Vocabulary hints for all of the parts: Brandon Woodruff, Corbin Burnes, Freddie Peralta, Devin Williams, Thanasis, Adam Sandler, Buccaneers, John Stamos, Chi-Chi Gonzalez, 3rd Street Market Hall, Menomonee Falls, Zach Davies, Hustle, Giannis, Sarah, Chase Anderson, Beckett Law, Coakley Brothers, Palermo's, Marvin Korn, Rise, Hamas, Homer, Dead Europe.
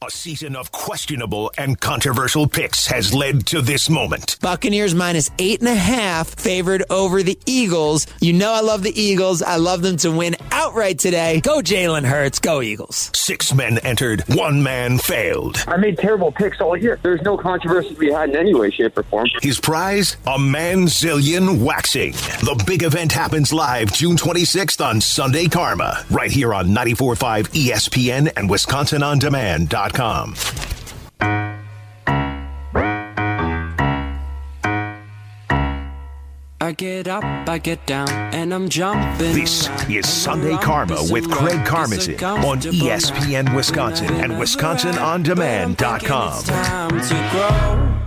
A season of questionable and controversial picks has led to this moment. Buccaneers minus 8.5 favored over the Eagles. You know I love the Eagles. I love them to win outright today. Go Jalen Hurts. Go Eagles. 6 men entered. 1 man failed. I made terrible picks all year. There's no controversy to be had in any way, shape, or form. His prize? A manzillion waxing. The big event happens live June 26th on Sunday Karma. Right here on 94.5 ESPN and WisconsinOnDemand.com. I get up, I get down, and I'm jumping. This is Sunday Karma with Craig Karmazin on ESPN Wisconsin and WisconsinOnDemand.com.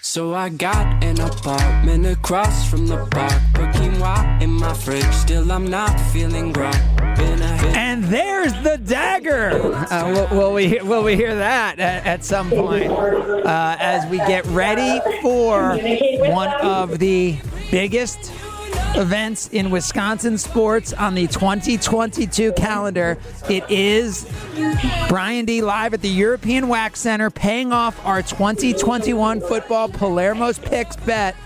So I got an apartment across from the park, booking wine in my fridge, still I'm not feeling right. And there's the dagger. Will we hear that at some point as we get ready for one of the biggest events in Wisconsin sports on the 2022 calendar. It is Bryan Dee live at the European Wax Center, paying off our 2021 football Palermo's picks bet.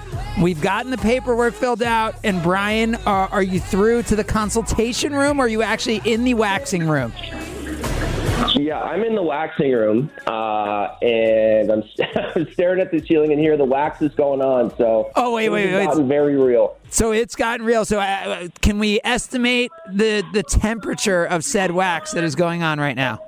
We've gotten the paperwork filled out, and Brian, are you through to the consultation room, or are you actually in the waxing room? Yeah, I'm in the waxing room, and I'm staring at the ceiling, and here the wax is going on. So, wait, it's very real. So it's gotten real. So can we estimate the temperature of said wax that is going on right now?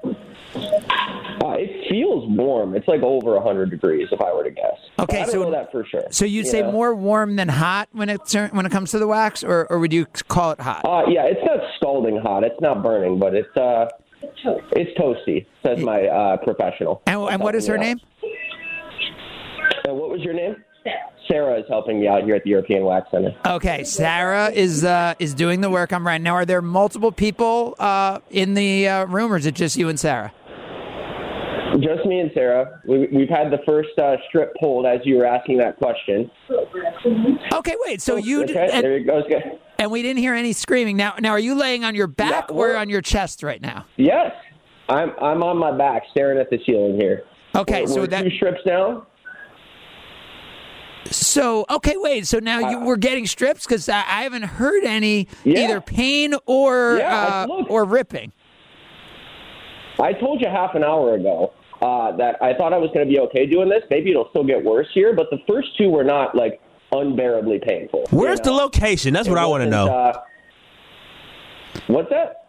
It feels warm. It's like over 100 degrees, if I were to guess. Okay, I don't know that for sure. So you'd say more warm than hot when it comes to the wax, or would you call it hot? Yeah, it's not scalding hot. It's not burning, but it's toasty, says my professional. And what is her name? And what was your name? Sarah is helping me out here at the European Wax Center. Okay, Sarah is doing the work I'm right now. Are there multiple people in the room, or is it just you and Sarah? Just me and Sarah. We've had the first strip pulled as you were asking that question. Okay, wait. So you did. Okay, there you go. Okay. And we didn't hear any screaming. Now, are you laying on your back or on your chest right now? Yes, I'm on my back, staring at the ceiling here. Okay, we're 2 strips down. So okay, wait. So now we're getting strips because I haven't heard any either pain or ripping. I told you half an hour ago that I thought I was going to be okay doing this. Maybe it'll still get worse here, but the first 2 were not, like, unbearably painful. Where's the location? That's what I want to know. What's that?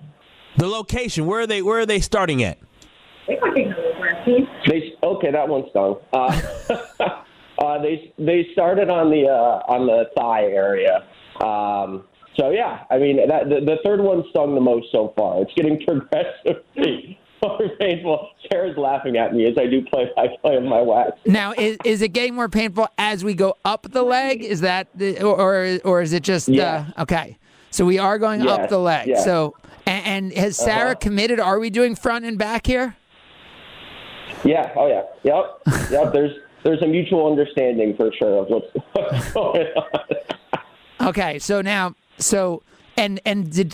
The location. Where are they starting at? Okay, that one stung. They started on the thigh area. So, yeah, I mean, the 3rd one stung the most so far. It's getting progressively more painful. Sarah's laughing at me as I do play on my wax. Now, is it getting more painful as we go up the leg? Is that or is it just okay? So we are going up the leg. Yeah. So and has Sarah committed? Are we doing front and back here? Yeah. Oh yeah. Yep. Yep. There's a mutual understanding for sure of what's going on. Okay. So now. So and did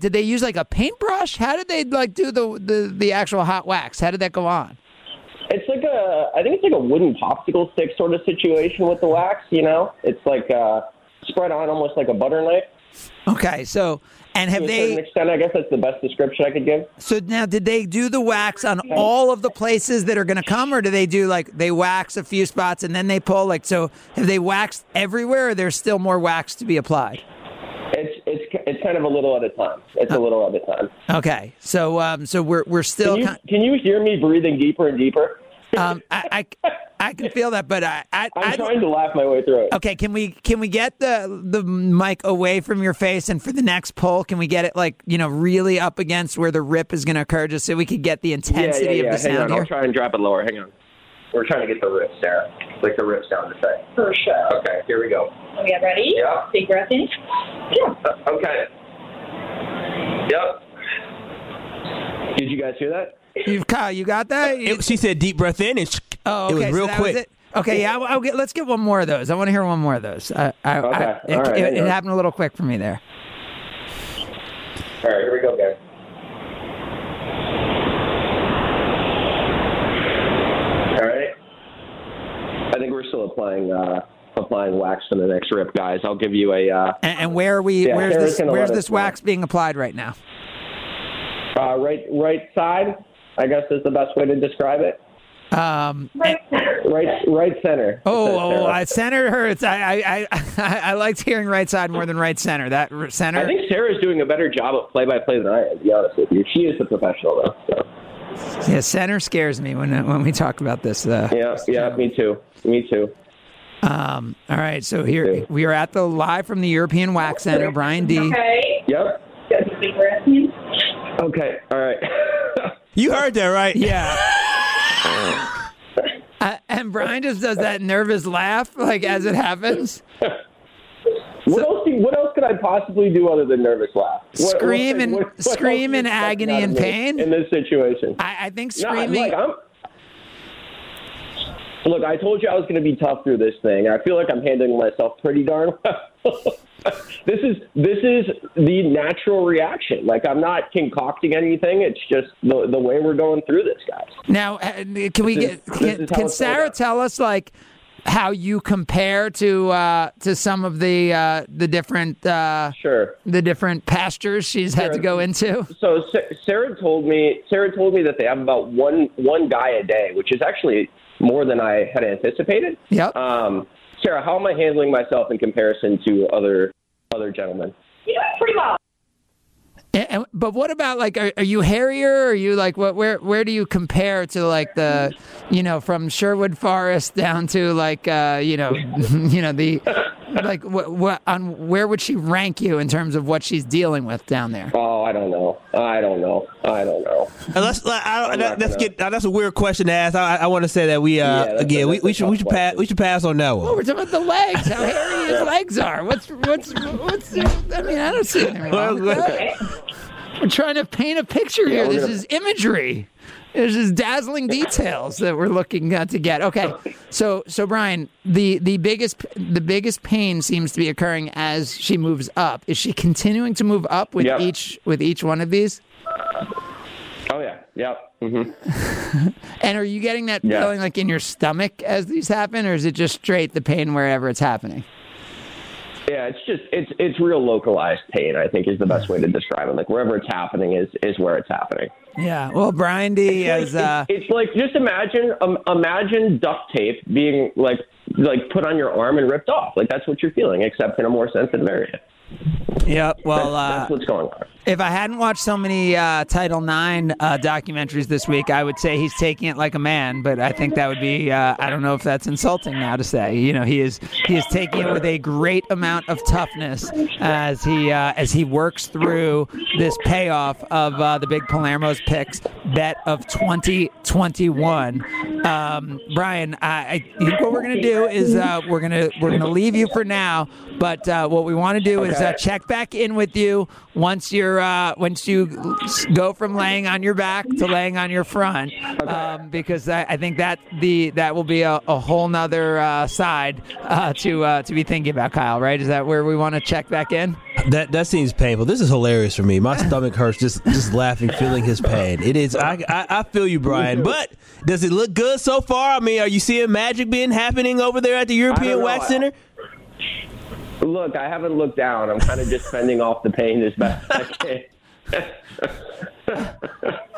they use like a paintbrush? How did they like do the actual hot wax? How did that go on? It's like I think it's like a wooden popsicle stick sort of situation with the wax. You know, it's like spread on almost like a butter knife. Okay, so and have they? To a certain extent, I guess that's the best description I could give. So now, did they do the wax on all of the places that are going to come, or do they do like they wax a few spots and then they pull? Like, so have they waxed everywhere, or there's still more wax to be applied? It's kind of a little at a time. It's a little at a time. Okay, so we're still. Can you hear me breathing deeper and deeper? I can feel that, but I'm trying to laugh my way through it. Okay, can we get the mic away from your face, and for the next poll, can we get it like really up against where the rip is going to occur, just so we could get the intensity of the sound here? I'll try and drop it lower. Hang on. We're trying to get the rip, Sarah. Like the rip sound effect. For sure. Okay, here we go. Okay, ready? Yeah. Big breath in. Yeah. Okay. Yep. Did you guys hear that? Kyle, you got that? She said deep breath in, and it was real quick. Was it? Okay, yeah. Let's get one more of those. I want to hear one more of those. It happened a little quick for me there. All right, here we go, guys. applying wax to the next rip, guys. I'll give you a. And where are we? Yeah, where's this wax being applied right now? Right side, I guess, is the best way to describe it. Right center. Center hurts. I liked hearing right side more than right center. That center. I think Sarah's doing a better job of play-by-play than I am, to be honest with you. She is the professional, though. So. Yeah, center scares me when we talk about this. Me too. All right, so here we are at the live from the European Wax Center. Bryan Dee. Okay. Yep. Okay. All right. You heard that, right? Yeah. And Bryan just does that nervous laugh, like, as it happens. What else could I possibly do other than nervous laugh? Scream in agony and pain? In this situation. I think screaming... No, Look, I told you I was going to be tough through this thing, and I feel like I'm handling myself pretty darn well. This is the natural reaction. Like, I'm not concocting anything. It's just the way we're going through this, guys. Now, can Sarah tell us, like, how you compare to some of the different pastures she's had to go into? So Sarah told me that they have about one guy a day, which is actually more than I had anticipated. Yep. Sarah, how am I handling myself in comparison to other gentlemen? Yeah, pretty well. But what about, like, are you hairier? Are you, like, what? Where do you compare to, like, the, you know, from Sherwood Forest down to, like, the, like, where would she rank you in terms of what she's dealing with down there? Oh, I don't know. That's a weird question to ask. I want to say that we should pass on that one. Well, we're talking about the legs. How hairy his legs are. What's? I mean, I don't see anything wrong with that. We're trying to paint a picture here. This is imagery. There's just dazzling details that we're looking to get. Okay, so Bryan, the biggest pain seems to be occurring as she moves up. Is she continuing to move up with each one of these? Oh yeah, yep. Mm-hmm. And are you getting that feeling like in your stomach as these happen, or is it just straight the pain wherever it's happening? Yeah, it's just it's real localized pain, I think, is the best way to describe it. Like, wherever it's happening is where it's happening. Yeah. Well, Bryan Dee is. It's like, just imagine duct tape being like put on your arm and ripped off. Like, that's what you're feeling, except in a more sensitive area. Yeah, well, that's what's going on. If I hadn't watched so many Title IX documentaries this week, I would say he's taking it like a man. But I think that would be—I don't know if that's insulting now to say. You know, he is taking it with a great amount of toughness as he works through this payoff of the big Palermo's picks bet of 2021. Bryan, I think what we're going to do is we're going to leave you for now. But what we want to do is check back in with you once you're once you go from laying on your back to laying on your front, because I think that will be a whole nother side to be thinking about, Kyle. Right? Is that where we want to check back in? That seems painful. This is hilarious for me. My stomach hurts just laughing, feeling his pain. It is. I feel you, Bryan. But does it look good so far? I mean, are you seeing magic being happening over there at the European Wax Center? Look, I haven't looked down. I'm kind of just fending off the pain as best I can.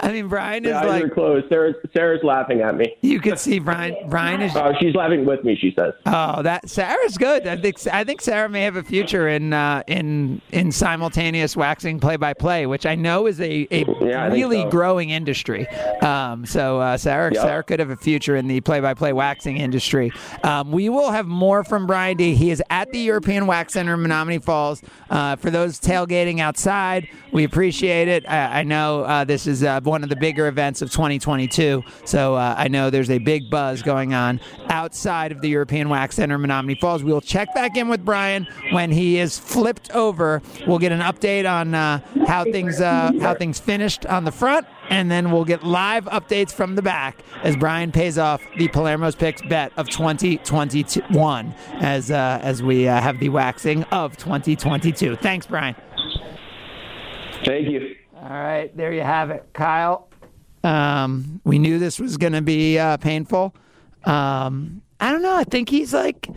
I mean, Bryan is like... You're close. Sarah's laughing at me. You can see Bryan is... Oh, she's laughing with me, she says. Oh, that Sarah's good. I think Sarah may have a future in simultaneous waxing play-by-play, which I know is a really growing industry. Sarah could have a future in the play-by-play waxing industry. We will have more from Bryan Dee. He is at the European Wax Center in Menomonee Falls. For those tailgating outside, we appreciate it. I know this is one of the bigger events of 2022, so I know there's a big buzz going on outside of the European Wax Center in Menomonee Falls. We'll check back in with Bryan when he is flipped over. We'll get an update on how things finished on the front, and then we'll get live updates from the back as Bryan pays off the Palermo's Picks bet of 2021 as we have the waxing of 2022. Thanks, Bryan. Thank you. All right, there you have it, Kyle. We knew this was going to be painful, I don't know. I think he's like,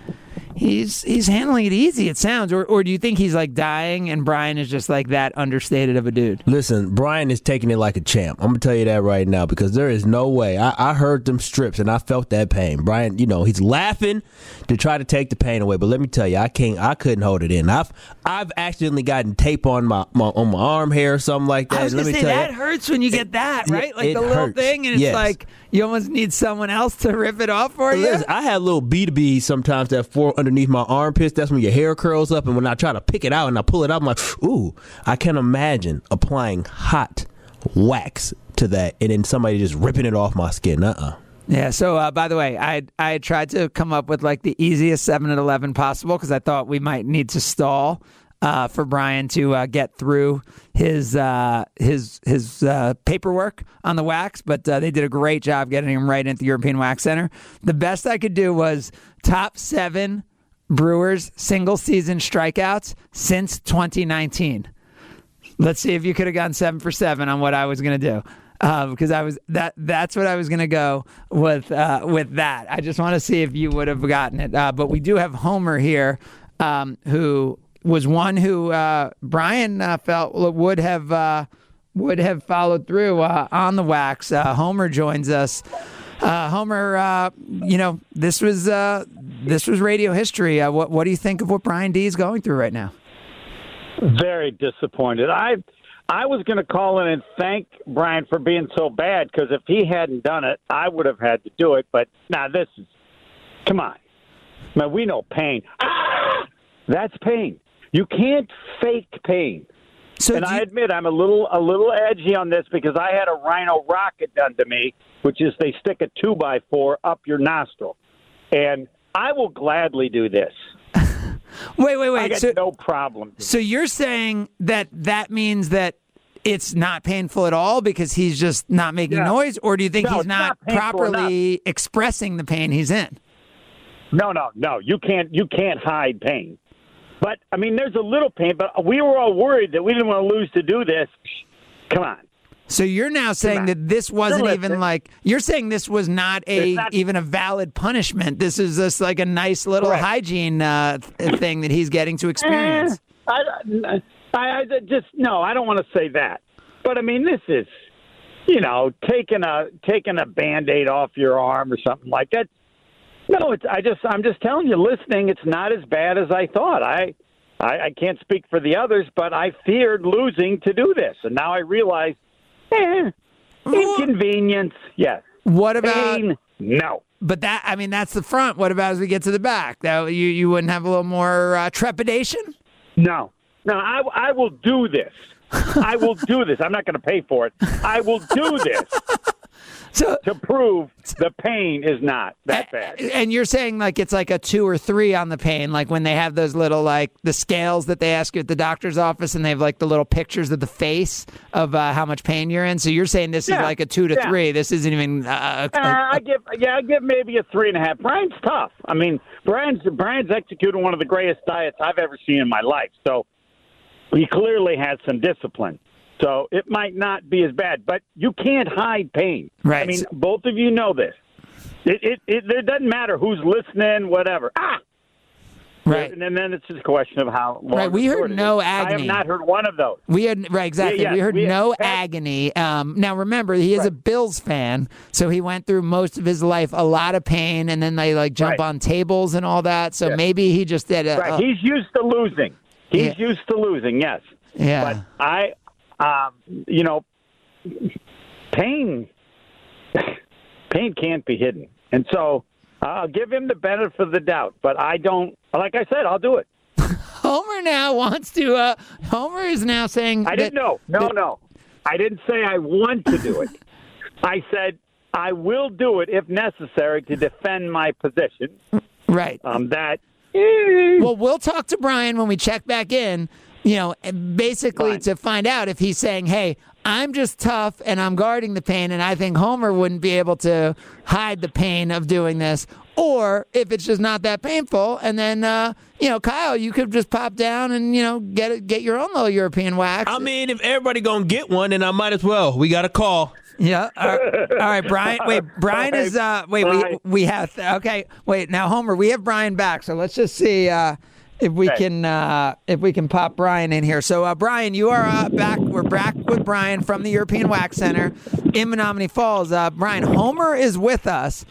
he's handling it easy, it sounds. Or do you think he's like dying and Bryan is just like that understated of a dude? Listen, Bryan is taking it like a champ. I'm going to tell you that right now, because there is no way. I heard them strips and I felt that pain. Bryan, you know, he's laughing to try to take the pain away. But let me tell you, I couldn't hold it in. I've accidentally gotten tape on my arm hair or something like that. I was going to say, that hurts when you get that, right? Like the little thing, and it's like you almost need someone else to rip it off for you. Listen, I have little B2Bs sometimes that form underneath my armpits. That's when your hair curls up, and when I try to pick it out and I pull it out, I'm like, ooh, I can't imagine applying hot wax to that and then somebody just ripping it off my skin. Yeah, so by the way, I tried to come up with like the easiest 7-11 possible, because I thought we might need to stall for Bryan to get through his paperwork on the wax, but they did a great job getting him right into the European Wax Center. The best I could do was top 7 Brewers single season strikeouts since 2019. Let's see if you could have gone 7 for 7 on what I was going to do. Because I was that's what I was gonna go with that. I just want to see if you would have gotten it. But we do have Homer here, who was one who Bryan felt would have followed through on the wax. Homer joins us. Homer, you know, this was radio history. What do you think of what Bryan Dee is going through right now? Very disappointed. I was going to call in and thank Bryan for being so bad, because if he hadn't done it, I would have had to do it. But now this is, come on. Man, we know pain. Ah! That's pain. You can't fake pain. So and I admit I'm a little edgy on this, because I had a rhino rocket done to me, which is they stick a 2x4 up your nostril. And I will gladly do this. Wait. I got no problem. So you're saying that means that it's not painful at all because he's just not making noise? Or do you think he's not properly expressing the pain he's in? No. You can't hide pain. But, I mean, there's a little pain, but we were all worried that we didn't want to lose to do this. Come on. So you're now saying that this wasn't even like, you're saying this was not even a valid punishment. This is just like a nice little hygiene thing that he's getting to experience. I don't want to say that. But I mean, this is, you know, taking a Band-Aid off your arm or something like that. No, I'm just telling you, listening, it's not as bad as I thought. I can't speak for the others, but I feared losing to do this. And now I realize, inconvenience, yes. What about pain? No. But that, I mean, that's the front. What about as we get to the back? That you wouldn't have a little more trepidation? No. I will do this. I will do this. I'm not going to pay for it. I will do this. So, to prove the pain is not that bad. And you're saying like it's like a 2 or 3 on the pain, like when they have those little like the scales that they ask you at the doctor's office, and they have like the little pictures of the face of how much pain you're in. So you're saying this is like a 2 to 3. This isn't even. I give maybe a 3.5. Bryan's tough. I mean, Bryan's executing one of the greatest diets I've ever seen in my life. So he clearly has some discipline. So it might not be as bad, but you can't hide pain. Right. I mean, both of you know this. It doesn't matter who's listening, whatever. Ah! Right. And then it's just a question of how long. Right. We heard no agony. I have not heard one of those. We had right exactly. Yeah, we heard no agony. Now remember, he is a Bills fan, so he went through most of his life a lot of pain, and then they like jump on tables and all that. So maybe he just did. He's used to losing. He's used to losing. Yes. Yeah. But you know, pain can't be hidden. And so I'll give him the benefit of the doubt, but I don't, like I said, I'll do it. Homer now wants to, Homer is now saying. I didn't know. No. I didn't say I want to do it. I said I will do it if necessary to defend my position. Right. Well, we'll talk to Bryan when we check back in. You know, basically to find out if he's saying, hey, I'm just tough and I'm guarding the pain, and I think Homer wouldn't be able to hide the pain of doing this. or if it's just not that painful, and then Kyle, you could just pop down and get your own little European wax. I mean, if everybody gonna get one, then I might as well. We got a call. Yeah. All right, Bryan. Wait, Bryan is. We have. Okay. Wait. Now, Homer, we have Bryan back, so let's just see if we can pop Bryan in here. So, Bryan, you are back. We're back with Bryan from the European Wax Center in Menomonee Falls. Bryan, Homer is with us,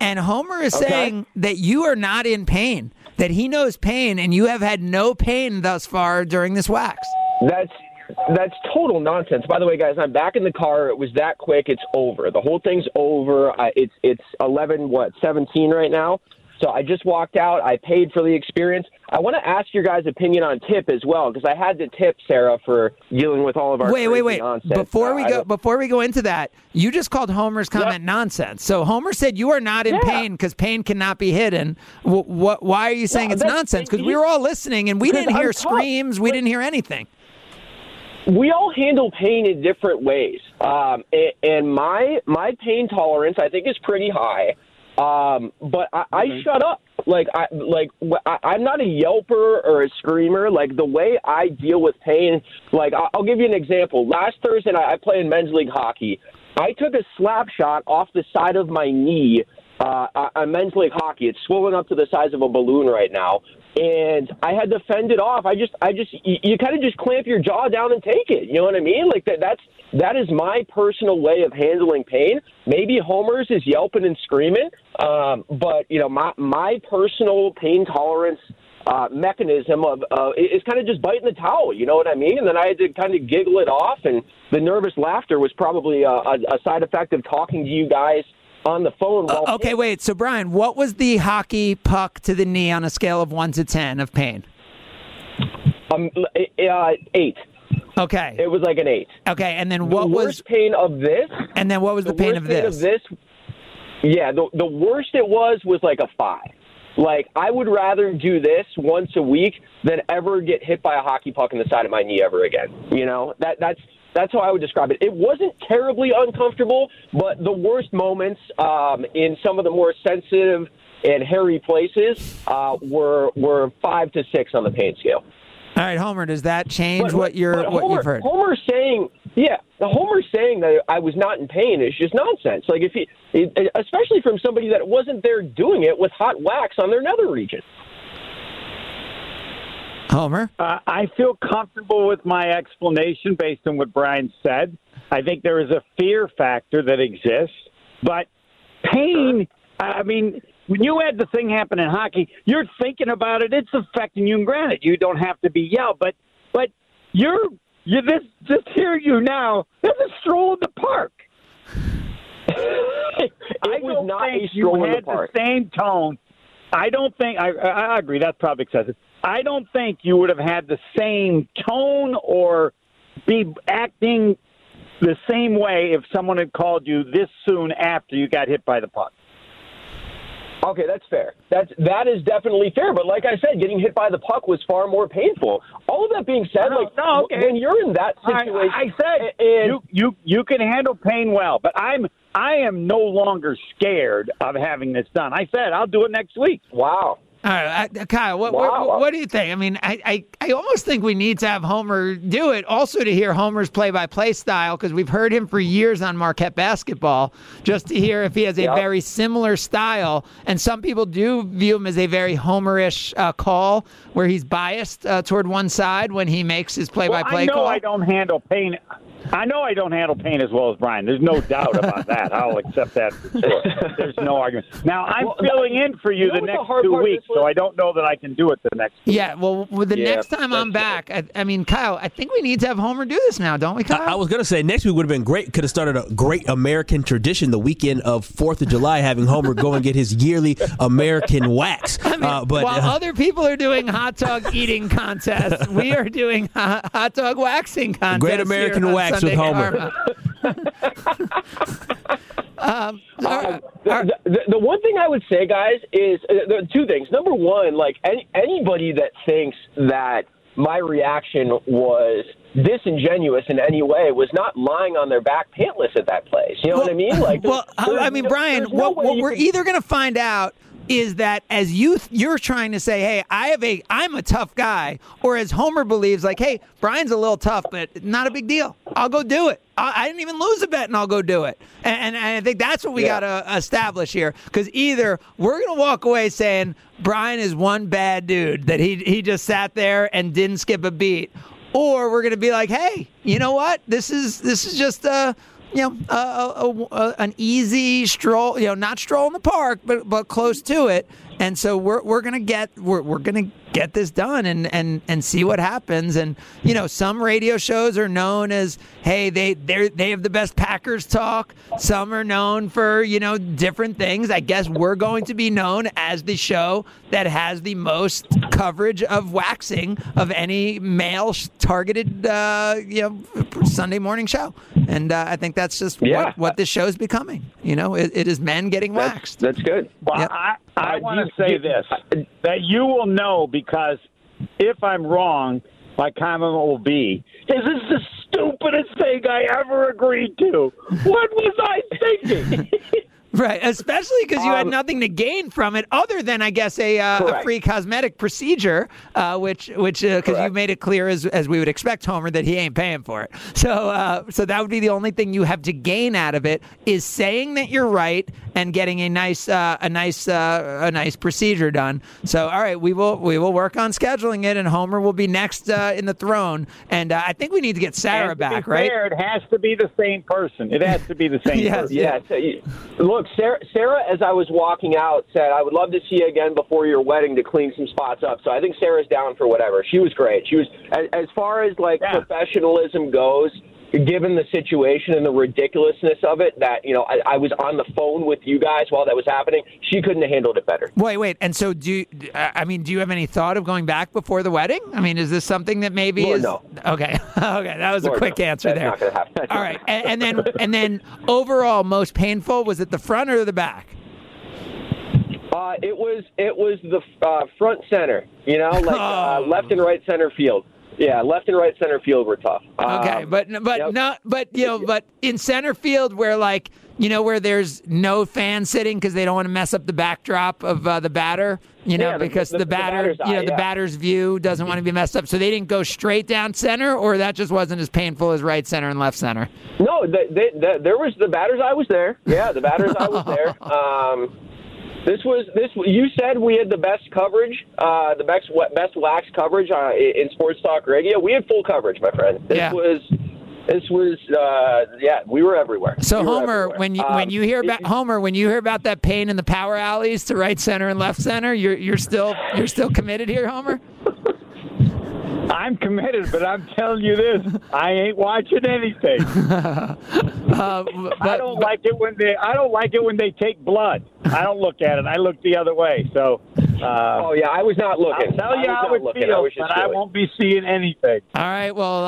and Homer is saying that you are not in pain. That he knows pain, and you have had no pain thus far during this wax. That's total nonsense. By the way, guys, I'm back in the car. It was that quick. It's over. The whole thing's over. It's 17 right now. So I just walked out. I paid for the experience. I want to ask your guys' opinion on tip as well, because I had to tip Sarah for dealing with all of our crazy nonsense. Before we go into that, you just called Homer's comment nonsense. So Homer said you are not in pain because pain cannot be hidden. Why are you saying it's nonsense? Because we were all listening, and we didn't hear screams. We didn't hear anything. We all handle pain in different ways, and my pain tolerance, I think, is pretty high. But I shut up. I'm not a yelper or a screamer. Like, the way I deal with pain, like, I'll give you an example. Last Thursday night, I played in men's league hockey. I took a slap shot off the side of my knee on men's league hockey. It's swollen up to the size of a balloon right now. And I had to fend it off. You kind of just clamp your jaw down and take it. You know what I mean? Like, that is my personal way of handling pain. Maybe Homer's is yelping and screaming, but my personal pain tolerance mechanism of is kind of just biting the towel. You know what I mean? And then I had to kind of giggle it off, and the nervous laughter was probably a side effect of talking to you guys on the phone. So Bryan, what was the hockey puck to the knee on a scale of 1 to 10 of pain? 8. Okay. It was like an 8. Okay, and then what was the pain of this? Yeah, the worst it was like a 5. Like, I would rather do this once a week than ever get hit by a hockey puck in the side of my knee ever again. That's how I would describe it. It wasn't terribly uncomfortable, but the worst moments in some of the more sensitive and hairy places were 5 to 6 on the pain scale. All right, Homer, does that change what you've heard? Homer saying that I was not in pain is just nonsense. Like, especially from somebody that wasn't there doing it with hot wax on their nether region. Homer? I feel comfortable with my explanation based on what Bryan said. I think there is a fear factor that exists. But pain, I mean, when you had the thing happen in hockey, you're thinking about it. It's affecting you. And granted, you don't have to be yelled, but you're just hear you now. That's a stroll in the park. I was not a stroll in the park. You had the same tone. I don't think. I agree. That's probably excessive. I don't think you would have had the same tone or be acting the same way if someone had called you this soon after you got hit by the puck. Okay, that's fair. That is definitely fair. But like I said, getting hit by the puck was far more painful. All of that being said, when you're in that situation, you can handle pain well. But I am no longer scared of having this done. I said I'll do it next week. Wow. All right, Kyle, what do you think? I mean, I almost think we need to have Homer do it, also to hear Homer's play-by-play style, because we've heard him for years on Marquette basketball, just to hear if he has a very similar style. And some people do view him as a very Homerish call, where he's biased toward one side when he makes his play-by-play call. I know I don't handle pain as well as Bryan. There's no doubt about that. I'll accept that for sure. There's no argument. Now, I'm filling in for you the next 2 weeks, so I don't know that I can do it the next week. Yeah, well, next time I'm back, I mean, Kyle, I think we need to have Homer do this now, don't we, Kyle? I was going to say, next week would have been great. Could have started a great American tradition the weekend of 4th of July, having Homer go and get his yearly American wax. I mean, while other people are doing hot dog eating contests, we are doing hot dog waxing contests. Great American wax. Sunday with Homer. The one thing I would say, guys, is there are two things. Number one, like anybody that thinks that my reaction was disingenuous in any way was not lying on their back pantless at that place. You know what I mean? Bryan, what we're either going to find out is that as you're trying to say, hey, I'm a tough guy, or as Homer believes, like, hey, Brian's a little tough, but not a big deal. I'll go do it. I didn't even lose a bet, and I'll go do it. And I think that's what we got to establish here, because either we're going to walk away saying Brian is one bad dude, that he just sat there and didn't skip a beat, or we're going to be like, hey, you know what? This is just an easy stroll, not stroll in the park, but close to it. And so we're gonna get this done and see what happens. And some radio shows are known as, hey, they have the best Packers talk. Some are known for different things. I guess we're going to be known as the show that has the most coverage of waxing of any male targeted Sunday morning show. And I think that's just what this show's becoming. It is men getting waxed. That's good. Well, yep. I want to say this, that you will know, because if I'm wrong, my comment will be, this is the stupidest thing I ever agreed to. What was I thinking? Right, especially because you had nothing to gain from it other than, I guess, a free cosmetic procedure, which because you made it clear, as we would expect, Homer, that he ain't paying for it. So that would be the only thing you have to gain out of it, is saying that you're right and getting a nice procedure done. So all right, we will work on scheduling it, and Homer will be next in the throne. And I think we need to get Sarah back, right? It has to be the same person. It has to be the same person. Yeah. Look, Sarah, as I was walking out, said, I would love to see you again before your wedding to clean some spots up. So I think Sarah's down for whatever. She was great. She was, as far as professionalism goes, given the situation and the ridiculousness of it, that, I was on the phone with you guys while that was happening. She couldn't have handled it better. Wait. And so do you have any thought of going back before the wedding? I mean, is this something that maybe Lord, is... No. Okay. That was Lord, a quick no. answer That's there. Not going to happen. All right. And then overall, most painful, was it the front or the back? It was the front center, left and right center field. Yeah, left and right center field were tough. Okay, but yep. not but you know but in center field where where there's no fan sitting because they don't want to mess up the backdrop of the batter, because the batter's view doesn't want to be messed up. So they didn't go straight down center, or that just wasn't as painful as right center and left center. No, there was the batter's eye was there. Yeah, the batter's eye was there. This. You said we had the best coverage, the best wax coverage in sports talk radio. We had full coverage, my friend. This was we were everywhere. So we Homer, when you hear about that pain in the power alleys to right center and left center, you're still committed here, Homer? I'm committed, but I'm telling you this: I ain't watching anything. I don't like it when they take blood. I don't look at it. I look the other way. So. I was not looking. I'll tell you how it feels, but I won't be seeing anything. All right. Well,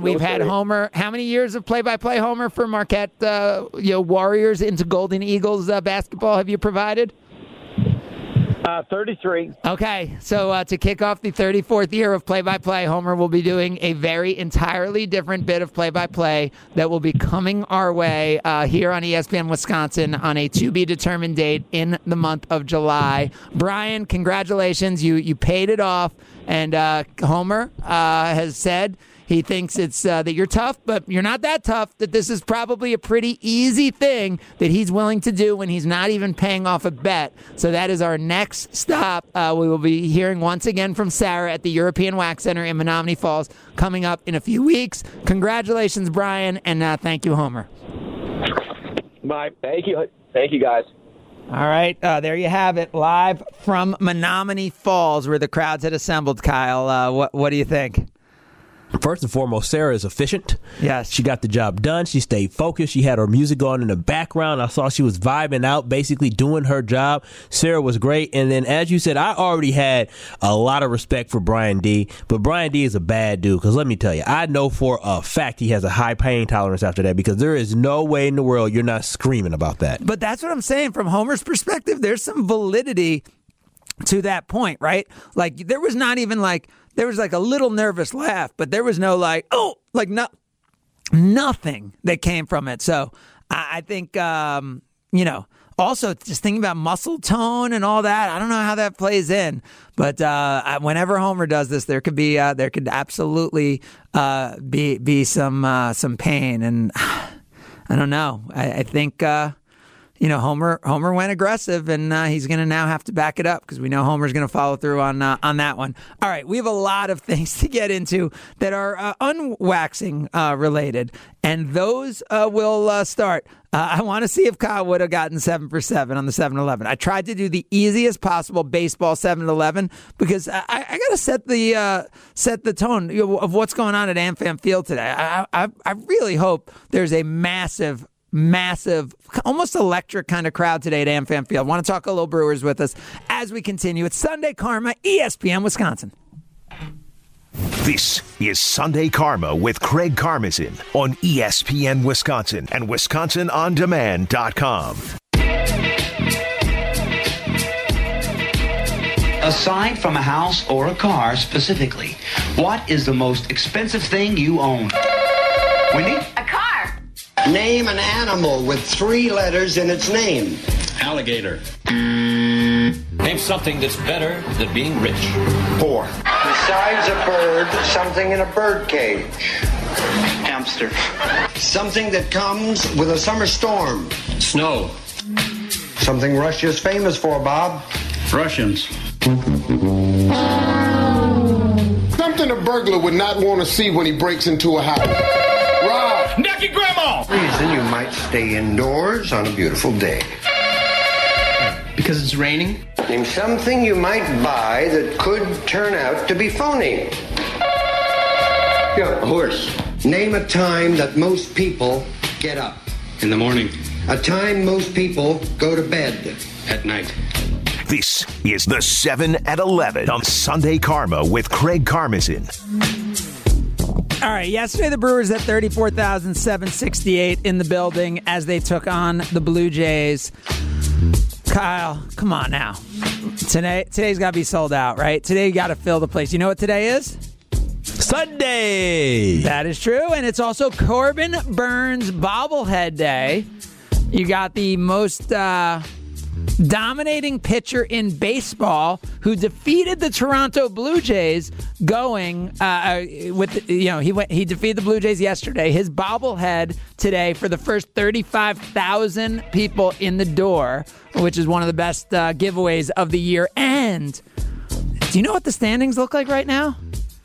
we've had Homer. How many years of play-by-play, Homer, for Marquette? Warriors into Golden Eagles basketball have you provided? 33. Okay, so to kick off the 34th year of play-by-play, Homer will be doing a very entirely different bit of play-by-play that will be coming our way here on ESPN Wisconsin on a to-be-determined date in the month of July. Brian, congratulations. You paid it off, and Homer has said he thinks it's that you're tough, but you're not that tough, that this is probably a pretty easy thing that he's willing to do when he's not even paying off a bet. So that is our next stop. We will be hearing once again from Sarah at the European Wax Center in Menomonee Falls coming up in a few weeks. Congratulations, Brian, and thank you, Homer. Bye. Thank you. Thank you, guys. All right, there you have it, live from Menomonee Falls, where the crowds had assembled, Kyle. What do you think? First and foremost, Sarah is efficient. Yes. She got the job done. She stayed focused. She had her music on in the background. I saw she was vibing out, basically doing her job. Sarah was great. And then, as you said, I already had a lot of respect for Bryan Dee, but Bryan Dee is a bad dude, because let me tell you, I know for a fact he has a high pain tolerance after that, because there is no way in the world you're not screaming about that. But that's what I'm saying. From Homer's perspective, there's some validity to that point, right? Like, there was not even like... There was like a little nervous laugh, but there was no nothing that came from it. So I think, Also, just thinking about muscle tone and all that, I don't know how that plays in. But whenever Homer does this, there could absolutely be some pain. And I don't know. I think Homer went aggressive, and he's going to now have to back it up because we know Homer's going to follow through on that one. All right, we have a lot of things to get into that are unwaxing related, and those will start. I want to see if Kyle would have gotten 7-for-7 on the 7-Eleven. I tried to do the easiest possible baseball 7-Eleven because I got to set the tone of what's going on at AmFam Field today. I really hope there's a massive, almost electric kind of crowd today at AmFam Field. Want to talk a little Brewers with us as we continue. It's Sunday Karma, ESPN Wisconsin. This is Sunday Karma with Craig Karmazin on ESPN Wisconsin and WisconsinOnDemand.com. Aside from a house or a car specifically, what is the most expensive thing you own? Wendy? A car. Name an animal with 3 letters in its name. Alligator. Name something that's better than being rich. Poor. Besides a bird, something in a bird cage. Hamster. Something that comes with a summer storm. Snow. Something Russia's famous for, Bob. Russians. Something a burglar would not want to see when he breaks into a house. Rob. Necky Grandma! Reason you might stay indoors on a beautiful day. Because it's raining? Name something you might buy that could turn out to be phony. Yeah, a horse. Name a time that most people get up. In the morning. A time most people go to bed. At night. This is the 7 at 11 on Sunday Karma with Craig Karmazin. All right, yesterday the Brewers at 34,768 in the building as they took on the Blue Jays. Kyle, come on now. Today's got to be sold out, right? Today you got to fill the place. You know what today is? Sunday! That is true, and it's also Corbin Burnes bobblehead day. You got the most... dominating pitcher in baseball who defeated the Toronto Blue Jays he defeated the Blue Jays yesterday. His bobblehead today for the first 35,000 people in the door, which is one of the best giveaways of the year. And do you know what the standings look like right now?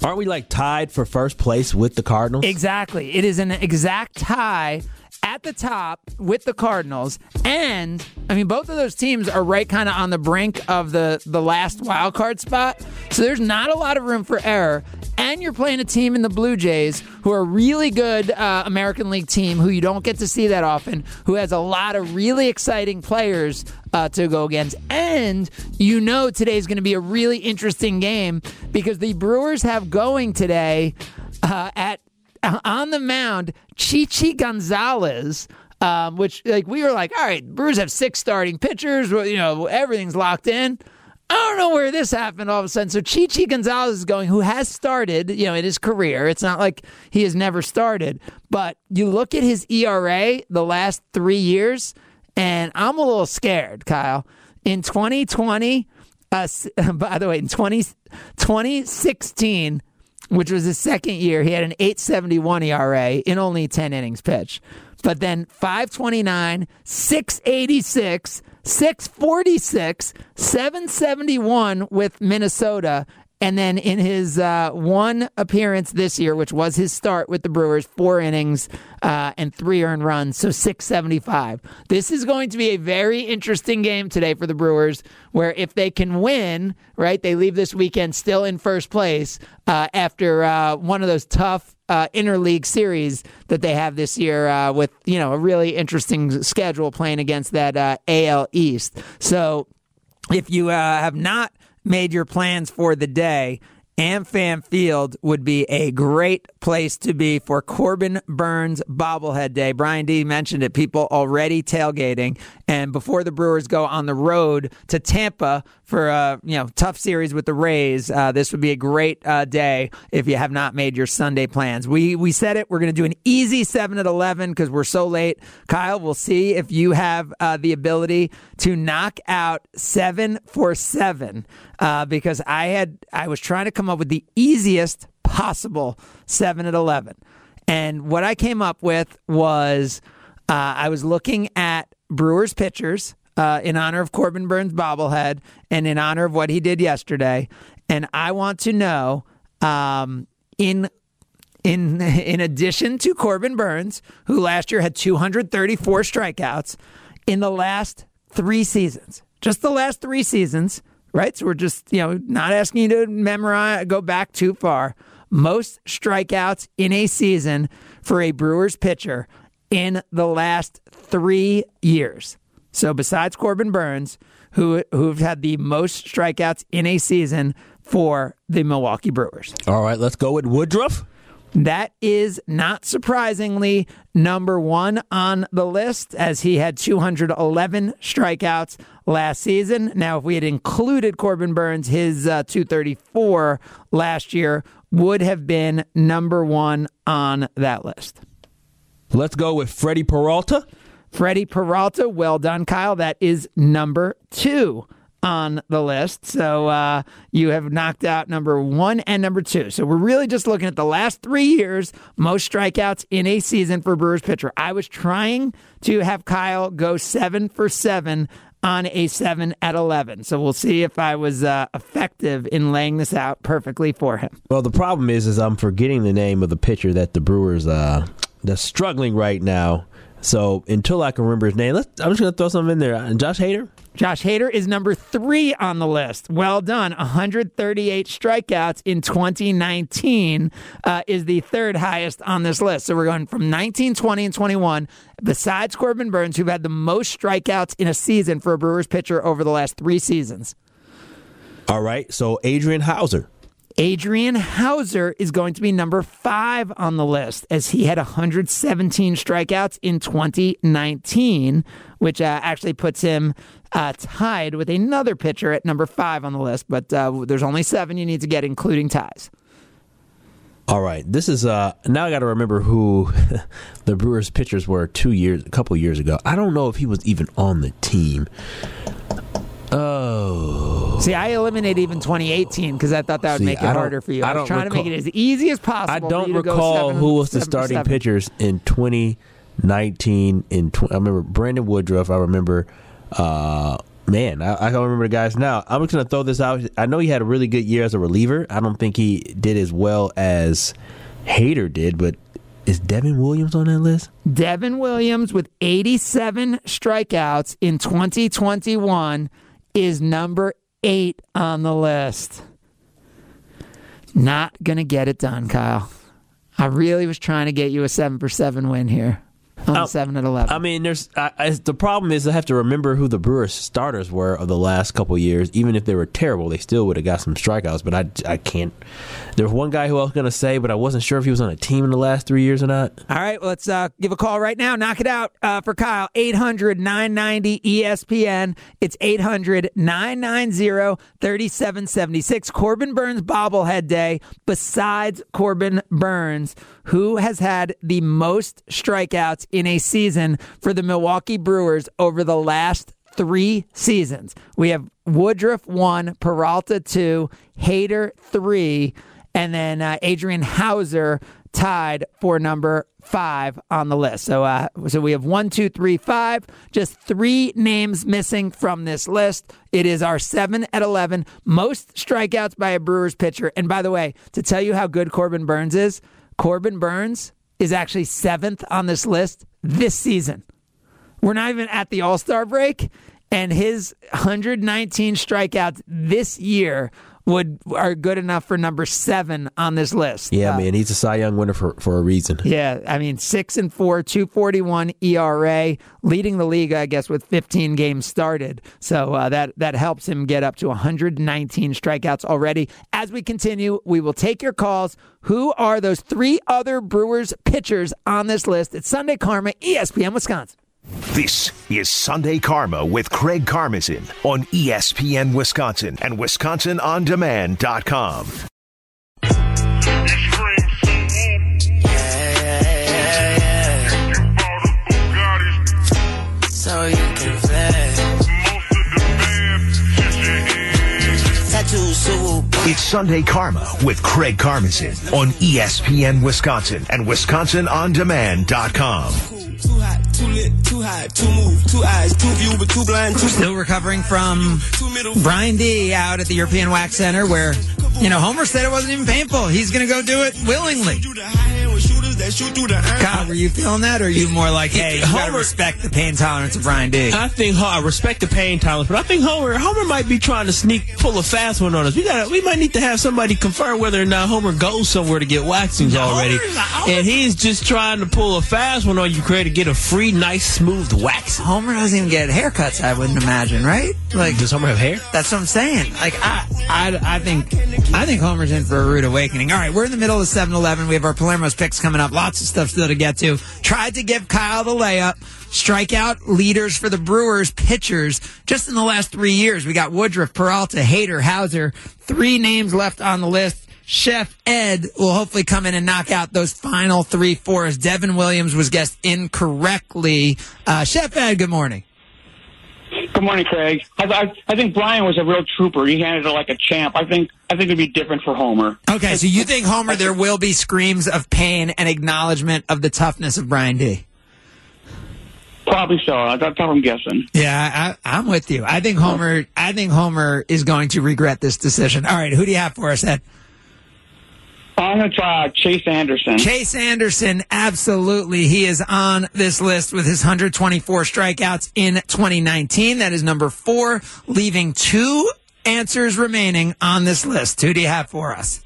Aren't we like tied for first place with the Cardinals? Exactly. It is an exact tie at the top with the Cardinals, and I mean both of those teams are right kind of on the brink of the last wild card spot, so there's not a lot of room for error. And you're playing a team in the Blue Jays who are a really good American League team who you don't get to see that often, who has a lot of really exciting players to go against. And you know today's going to be a really interesting game because the Brewers have going today on the mound, Chi-Chi Gonzalez, which we were like, all right, Brewers have 6 starting pitchers. Everything's locked in. I don't know where this happened all of a sudden. So Chi-Chi Gonzalez is going, who has started, in his career. It's not like he has never started. But you look at his ERA the last 3 years, and I'm a little scared, Kyle. In 2020, by the way, in 2016, which was his second year, he had an 8.71 ERA in only 10 innings pitched. But then 5.29, 6.86, 6.46, 7.71 with Minnesota. And then in his one appearance this year, which was his start with the Brewers, 4 innings and 3 earned runs, so 6.75. This is going to be a very interesting game today for the Brewers, where if they can win, right, they leave this weekend still in first place after one of those tough interleague series that they have this year with, a really interesting schedule playing against that AL East. So if you have not made your plans for the day, AmFam Field would be a great place to be for Corbin Burnes bobblehead day. Bryan Dee mentioned it. People already tailgating and before the Brewers go on the road to Tampa for a tough series with the Rays, this would be a great day if you have not made your Sunday plans. We said it. We're going to do an easy 7 at 11 because we're so late. Kyle, we'll see if you have the ability to knock out 7 for 7 because I was trying to come up with the easiest possible 7 at 11. And what I came up with was I was looking at Brewers pitchers in honor of Corbin Burnes' bobblehead and in honor of what he did yesterday. And I want to know, in addition to Corbin Burnes, who last year had 234 strikeouts, in the last 3 seasons, just the last 3 seasons, right? So we're just not asking you to memorize, go back too far. Most strikeouts in a season for a Brewers pitcher in the last 3 years. So besides Corbin Burnes, who've had the most strikeouts in a season for the Milwaukee Brewers. All right, let's go with Woodruff. That is, not surprisingly, number 1 on the list, as he had 211 strikeouts last season. Now, if we had included Corbin Burnes, his 234 last year would have been number 1 on that list. Let's go with Freddie Peralta. Freddie Peralta, well done, Kyle. That is number 2 on the list. So you have knocked out number 1 and number 2. So we're really just looking at the last 3 years, most strikeouts in a season for Brewers pitcher. I was trying to have Kyle go 7 for 7 on a 7 at 11. So we'll see if I was effective in laying this out perfectly for him. Well, the problem is I'm forgetting the name of the pitcher that the Brewers that's struggling right now. So until I can remember his name, I'm just going to throw something in there. Josh Hader? Josh Hader is number 3 on the list. Well done. 138 strikeouts in 2019 is the 3rd highest on this list. So we're going from 19, 20, and 21, besides Corbin Burnes, who've had the most strikeouts in a season for a Brewers pitcher over the last 3 seasons. All right, so Adrian Houser. Adrian Houser is going to be number 5 on the list, as he had 117 strikeouts in 2019, which actually puts him tied with another pitcher at number 5 on the list. But there's only 7 you need to get, including ties. All right. This is now I got to remember who the Brewers pitchers were a couple years ago. I don't know if he was even on the team. Oh. See, I eliminated even 2018 because I thought that would make it harder for you. I was trying to make it as easy as possible. I don't recall who was the starting pitchers in 2019. I remember Brandon Woodruff. I remember, I don't remember the guys now. I'm just going to throw this out. I know he had a really good year as a reliever. I don't think he did as well as Hader did, but is Devin Williams on that list? Devin Williams, with 87 strikeouts in 2021, is number 8 on the list. Not going to get it done, Kyle. I really was trying to get you a 7 for 7 win here on 7 at 11. I mean, the problem is I have to remember who the Brewers starters were of the last couple of years. Even if they were terrible, they still would have got some strikeouts, but I can't. There's one guy who I was going to say, but I wasn't sure if he was on a team in the last 3 years or not. All right, well, let's give a call right now. Knock it out for Kyle. 800-990-ESPN. It's 800-990-3776. Corbin Burnes bobblehead day. Besides Corbin Burnes, who has had the most strikeouts in a season for the Milwaukee Brewers over the last 3 seasons? We have Woodruff 1, Peralta 2, Hader 3, and then Adrian Houser tied for number 5 on the list. So so we have 1, 2, 3, 5, just 3 names missing from this list. It is our 7 at 11, most strikeouts by a Brewers pitcher. And by the way, to tell you how good Corbin Burnes is, Corbin Burnes is actually 7th on this list this season. We're not even at the All-Star break, and his 119 strikeouts this year are good enough for number 7 on this list. Yeah, man, he's a Cy Young winner for a reason. Yeah, I mean, 6-4, 2.41 ERA, leading the league, I guess, with 15 games started. So that helps him get up to 119 strikeouts already. As we continue, we will take your calls. Who are those 3 other Brewers pitchers on this list? It's Sunday Karma, ESPN Wisconsin. This is Sunday Karma with Craig Karmazin on ESPN Wisconsin and WisconsinOnDemand.com. So you can flex. It's Sunday Karma with Craig Karmazin on ESPN Wisconsin and WisconsinOnDemand.com. Too hot, too lit, too high, too move, two eyes, two view, but too blind, too. Still recovering from Bryan Dee out at the European Wax Center where, you know, Homer said it wasn't even painful. He's going to go do it willingly. Kyle, were you feeling that, or are you more like, hey, you got to respect the pain tolerance of Bryan Dee? I think I respect the pain tolerance, but I think Homer might be trying to pull a fast one on us. We might need to have somebody confirm whether or not Homer goes somewhere to get waxings already. And he's just trying to pull a fast one on you, Craig, to get a free, nice, smooth wax. Homer doesn't even get haircuts, I wouldn't imagine, right? Like, does Homer have hair? That's what I'm saying. Like, I think Homer's in for a rude awakening. All right, we're in the middle of 7-Eleven. We have our Palermo's picks coming up. Lots of stuff still to get to. Tried to give Kyle the layup. Strikeout leaders for the Brewers pitchers just in the last 3 years. We got Woodruff, Peralta, Hader, Houser. 3 names left on the list. Chef Ed will hopefully come in and knock out those final 3-4 as Devin Williams was guessed incorrectly. Chef Ed, good morning. Good morning, Craig. I think Bryan was a real trooper. He handled it like a champ. I think it'd be different for Homer. Okay, so you think, Homer, there will be screams of pain and acknowledgement of the toughness of Bryan Dee? Probably so. That's how I'm guessing. Yeah, I'm with you. I think Homer is going to regret this decision. All right, who do you have for us, Ed? I'm going to try Chase Anderson. Chase Anderson, absolutely. He is on this list with his 124 strikeouts in 2019. That is number 4, leaving 2 answers remaining on this list. Who do you have for us?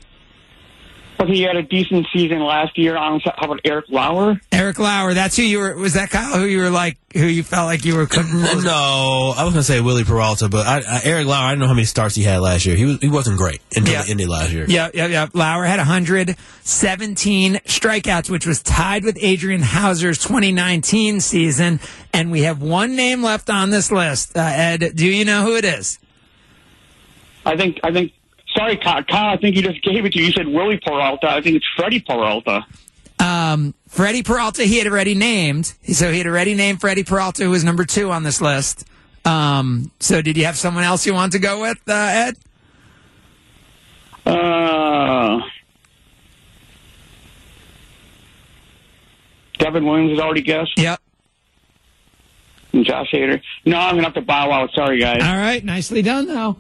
Well, he had a decent season last year. How about Eric Lauer? Eric Lauer, that's who you were. Was that, Kyle, who you were like, who you felt like you were? No, I was going to say Willie Peralta, but Eric Lauer, I don't know how many starts he had last year. He wasn't great until the end of last year. Yeah. Lauer had 117 strikeouts, which was tied with Adrian Houser's 2019 season. And we have 1 name left on this list. Ed, do you know who it is? I think. Sorry, Kyle, I think you just gave it to you. You said Willie Peralta. I think it's Freddie Peralta. Freddie Peralta, he had already named. So he had already named Freddie Peralta, who was number 2 on this list. So did you have someone else you want to go with, Ed? Devin Williams is already guessed. Yep. And Josh Hader. No, I'm going to have to bow out. Sorry, guys. All right, nicely done, though.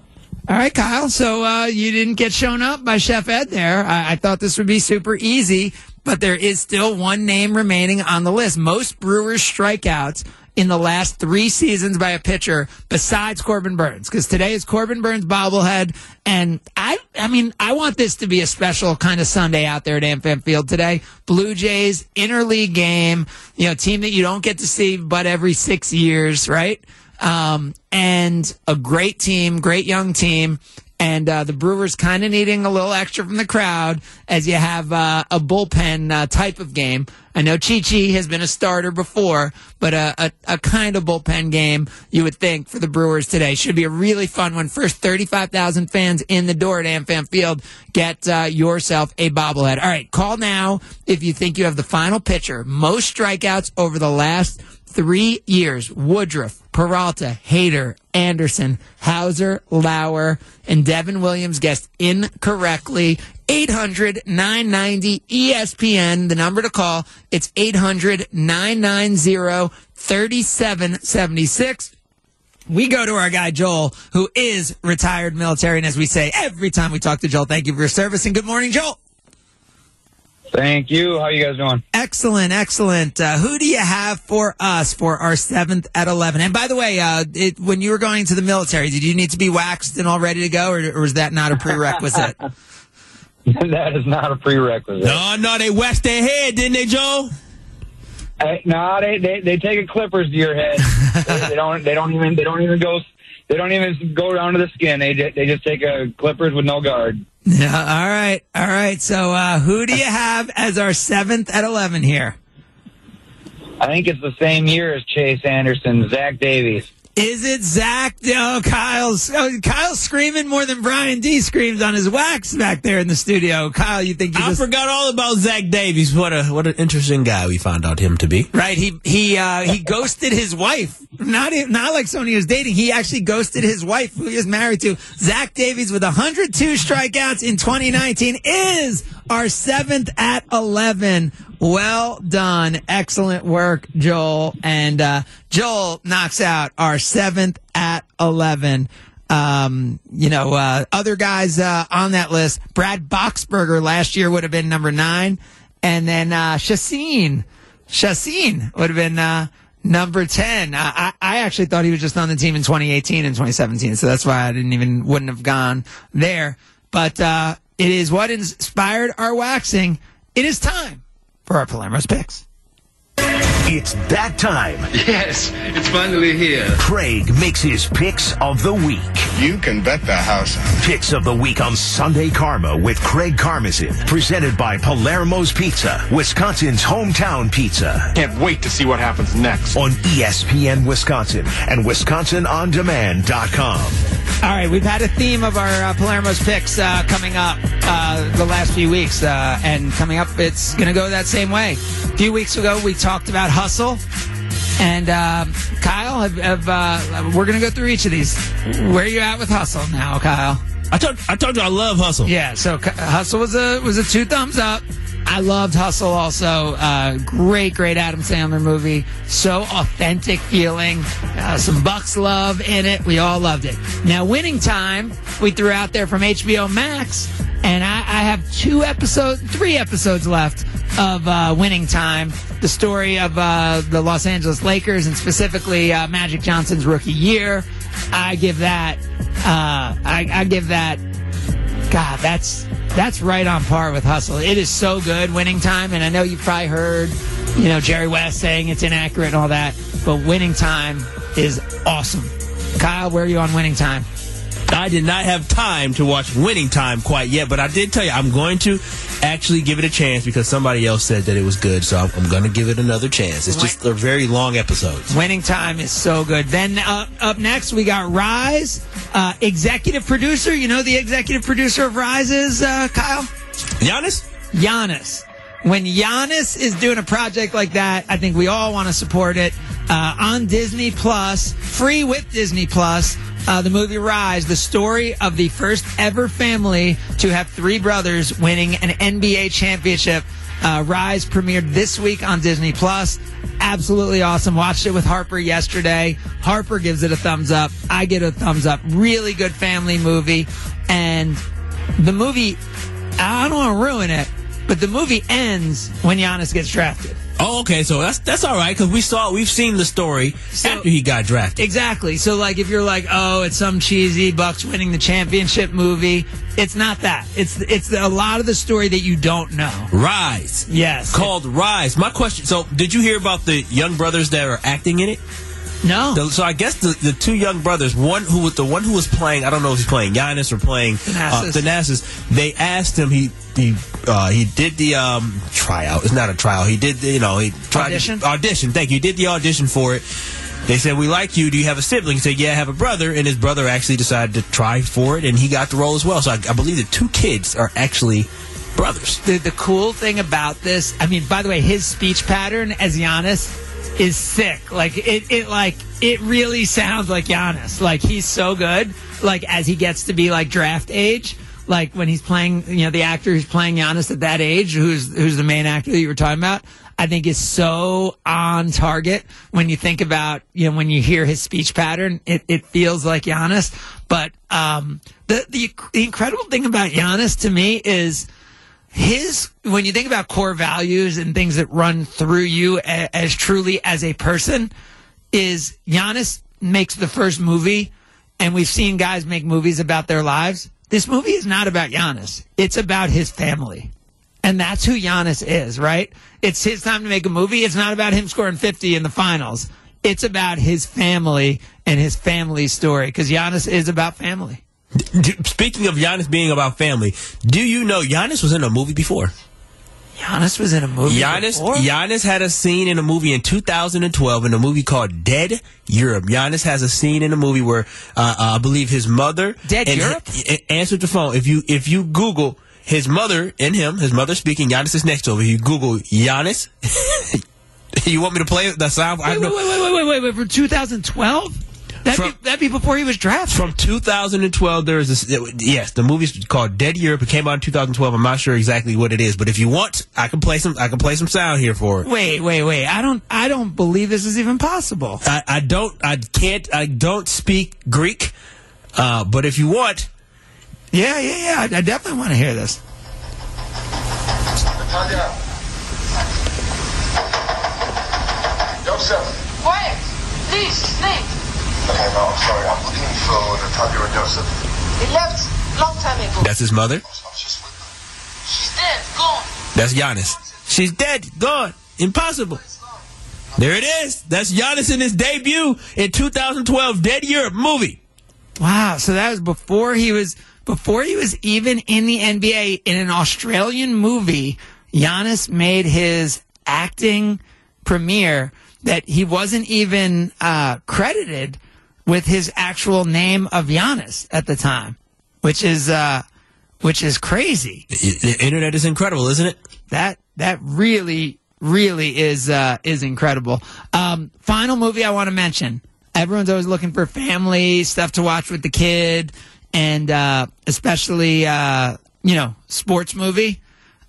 All right, Kyle, so you didn't get shown up by Chef Ed there. I thought this would be super easy, but there is still 1 name remaining on the list. Most Brewers strikeouts in the last 3 seasons by a pitcher besides Corbin Burnes, because today is Corbin Burnes bobblehead, and I want this to be a special kind of Sunday out there at AmFam Field today. Blue Jays, interleague game, you know, team that you don't get to see but every 6 years, right? And a great team, great young team, and the Brewers kind of needing a little extra from the crowd as you have a bullpen type of game. I know Chi-Chi has been a starter before, but a kind of bullpen game, you would think, for the Brewers today. Should be a really fun one. First 35,000 fans in the door at AmFam Field, get yourself a bobblehead. All right, call now if you think you have the final pitcher. Most strikeouts over the last 3 years, Woodruff, Peralta, Hader, Anderson, Houser, Lauer, and Devin Williams guessed incorrectly. 800-990-ESPN, the number to call. It's 800-990-3776. We go to our guy Joel, who is retired military, and as we say every time we talk to Joel, thank you for your service, and good morning, Joel. Thank you. How you guys doing? Excellent, excellent. Who do you have for us for our 7th at 11? And by the way, when you were going to the military, did you need to be waxed and all ready to go, or is that not a prerequisite? That is not a prerequisite. No, they waxed their head, didn't they, Joe? No, they take a clippers to your head. They don't even go down to the skin. They just take a clippers with no guard. Yeah, all right. So, who do you have as our 7th at 11 here? I think it's the same year as Chase Anderson, Zach Davies. Is it Zach? Oh, Kyle's screaming more than Bryan Dee screams on his wax back there in the studio. Kyle, you think I forgot all about Zach Davies. What an interesting guy we found out him to be. Right? He ghosted his wife. Not like someone he was dating. He actually ghosted his wife, who he was married to. Zach Davies with 102 strikeouts in 2019 is our 7th at 11. Well done. Excellent work, Joel. And Joel knocks out our 7th at 11. Other guys on that list, Brad Boxberger last year would have been number 9. And then Chacin would have been number 10. I actually thought he was just on the team in 2018 and 2017. So that's why I wouldn't have gone there. But it is what inspired our waxing. It is time for our Palermo's picks. It's that time. Yes, it's finally here. Craig makes his picks of the week. You can bet the house on. Picks of the week on Sunday Karma with Craig Karmazin. Presented by Palermo's Pizza, Wisconsin's hometown pizza. Can't wait to see what happens next. On ESPN Wisconsin and WisconsinOnDemand.com. All right, we've had a theme of our Palermo's picks coming up the last few weeks. And coming up, it's going to go that same way. A few weeks ago, we talked about Hustle. And Kyle, we're going to go through each of these. Where are you at with Hustle now, Kyle? I told you I love Hustle. Yeah, so Hustle was a 2 thumbs up. I loved Hustle also. Great Adam Sandler movie. So authentic feeling. Some Bucks love in it. We all loved it. Now, Winning Time, we threw out there from HBO Max. And I have 3 episodes left of Winning Time, the story of the Los Angeles Lakers and specifically Magic Johnson's rookie year. I give that. God, that's right on par with Hustle. It is so good, Winning Time. And I know you've probably heard, Jerry West saying it's inaccurate and all that, but Winning Time is awesome. Kyle, where are you on Winning Time? I did not have time to watch Winning Time quite yet, but I did tell you I'm going to actually give it a chance because somebody else said that it was good, so I'm going to give it another chance. It's just a very long episode. Winning Time is so good. Then up next, we got Rise, executive producer. You know the executive producer of Rise is, Kyle? Giannis. When Giannis is doing a project like that, I think we all want to support it. On Disney+, free with Disney+, the movie Rise, the story of the first ever family to have 3 brothers winning an NBA championship. Rise premiered this week on Disney+. Absolutely awesome. Watched it with Harper yesterday. Harper gives it a thumbs up. I give it a thumbs up. Really good family movie. And the movie, I don't want to ruin it, but the movie ends when Giannis gets drafted. Oh, okay. So that's all right because we've seen the story after he got drafted. Exactly. So like if you're like, oh, it's some cheesy Bucks winning the championship movie, it's not that. It's a lot of the story that you don't know. Rise. Yes. Called Rise. My question. So did you hear about the young brothers that are acting in it? No. So I guess the 2 young brothers, the one who was playing, I don't know if he's playing Giannis or playing Thanasis, they asked him. He did the tryout. It's not a trial. He did audition. Thank you. He did the audition for it. They said, we like you. Do you have a sibling? He said, yeah, I have a brother. And his brother actually decided to try for it, and he got the role as well. So I believe the 2 kids are actually brothers. The cool thing about this, by the way, his speech pattern as Giannis is sick. Like it really sounds like Giannis. Like he's so good. Like as he gets to be like draft age, like when he's playing, the actor who's playing Giannis at that age, who's the main actor that you were talking about, I think is so on target when you think about, when you hear his speech pattern, it feels like Giannis. But the incredible thing about Giannis to me is when you think about core values and things that run through you as truly as a person, is Giannis makes the first movie, and we've seen guys make movies about their lives. This movie is not about Giannis. It's about his family. And that's who Giannis is, right? It's his time to make a movie. It's not about him scoring 50 in the finals. It's about his family and his family story, because Giannis is about family. Speaking of Giannis being about family, do you know Giannis was in a movie before? Giannis was in a movie before? Giannis had a scene in a movie in 2012 in a movie called Dead Europe. Giannis has a scene in a movie where I believe his mother... Answered the phone. If you Google his mother and him, his mother speaking, Giannis is next over. If you Google Giannis... You want me to play the sound? Wait. From 2012? That'd be before he was drafted. From 2012, there is yes, the movie's called Dead Europe. It came out in 2012. I'm not sure exactly what it is, but if you want, I can play some sound here for it. Wait. I don't believe this is even possible. I don't speak Greek. But if you want, yeah, I definitely want to hear this. Quiet, please, name. Okay, no, I'm sorry. I'm looking for Natalia and Joseph. He left long time ago. That's his mother. She's dead, gone. That's Giannis. She's dead, gone. Impossible. There it is. That's Giannis in his debut in 2012 Dead Europe movie. Wow. So that was before he was even in the NBA. In an Australian movie, Giannis made his acting premiere that he wasn't even credited with his actual name of Giannis at the time, which is crazy. The internet is incredible, isn't it? That really, really is incredible. Final movie I want to mention. Everyone's always looking for family stuff to watch with the kid, and especially sports movie.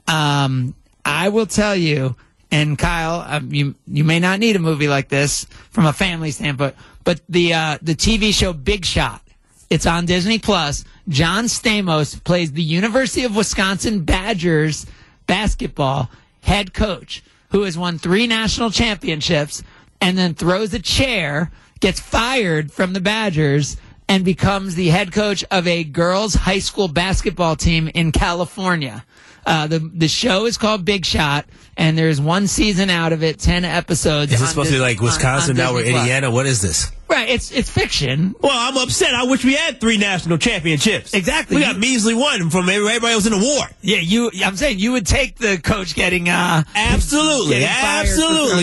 I will tell you. And Kyle, you may not need a movie like this from a family standpoint, but the TV show Big Shot, it's on Disney+. John Stamos plays the University of Wisconsin Badgers basketball head coach, who has won 3 national championships and then throws a chair, gets fired from the Badgers, and becomes the head coach of a girls' high school basketball team in California. The show is called Big Shot, and there's one season out of it, 10 episodes. Is it supposed to be like Wisconsin now or Indiana? What is this? Right, it's fiction. Well, I'm upset. I wish we had 3 national championships. Exactly. We got measly one from everybody else in the war. Yeah, I'm saying you would take the coach getting absolutely.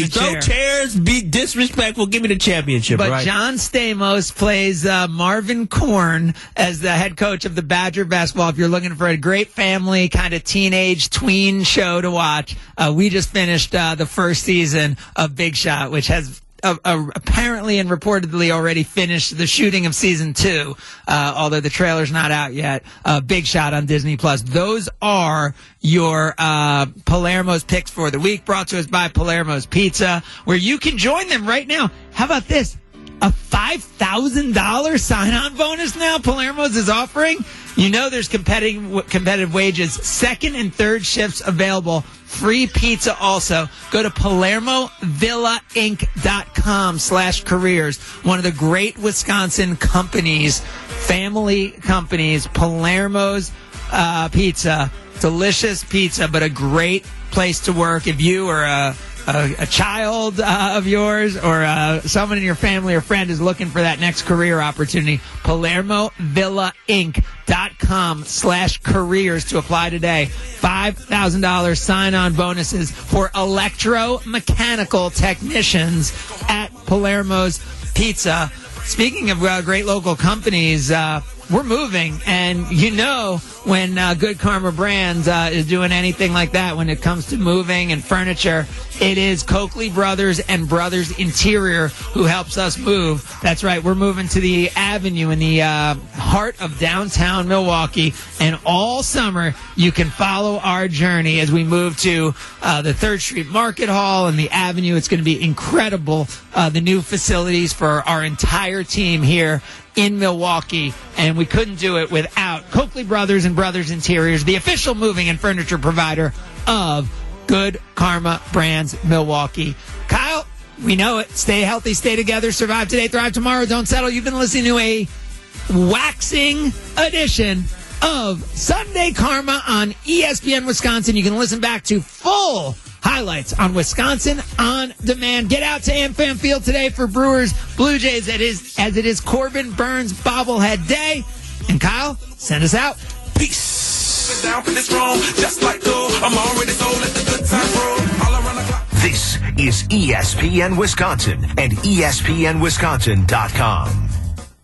Throw chairs, be disrespectful, give me the championship. But right? John Stamos plays Marvin Korn as the head coach of the Badger basketball. If you're looking for a great family kind of teenage tween show to watch, we just finished the first season of Big Shot, which has apparently and reportedly already finished the shooting of season 2, although the trailer's not out yet. Big Shot on Disney+. Those are your Palermo's picks for the week, brought to us by Palermo's Pizza, where you can join them right now. How about this? A $5,000 sign-on bonus now Palermo's is offering. You know there's competitive wages. Second and third shifts available. Free pizza also. Go to PalermoVillaInc.com/careers. One of the great Wisconsin companies, family companies, Palermo's Pizza. Delicious pizza, but a great place to work. If you are a child of yours or someone in your family or friend is looking for that next career opportunity, PalermoVillaInc.com/careers to apply today. $5,000 sign-on bonuses for electromechanical technicians at Palermo's Pizza. Speaking of great local companies, we're moving, and you know when Good Karma Brands is doing anything like that when it comes to moving and furniture, it is Coakley Brothers and Brothers Interior who helps us move. That's right, we're moving to the Avenue in the heart of downtown Milwaukee, and all summer you can follow our journey as we move to the 3rd Street Market Hall and the Avenue. It's going to be incredible, the new facilities for our entire team here in Milwaukee, and we couldn't do it without Coakley Brothers and Brothers Interiors, the official moving and furniture provider of Good Karma Brands Milwaukee. Kyle, we know it. Stay healthy, stay together, survive today, thrive tomorrow, don't settle. You've been listening to a waxing edition of Sunday Karma on ESPN Wisconsin. You can listen back to full highlights on Wisconsin On Demand. Get out to AmFam Field today for Brewers Blue Jays. As it is Corbin Burnes bobblehead day. And Kyle, send us out. Peace. it down, it's wrong, just like gold. I'm already sold, let the good times roll. All around the clock. This is ESPN Wisconsin and ESPNWisconsin.com.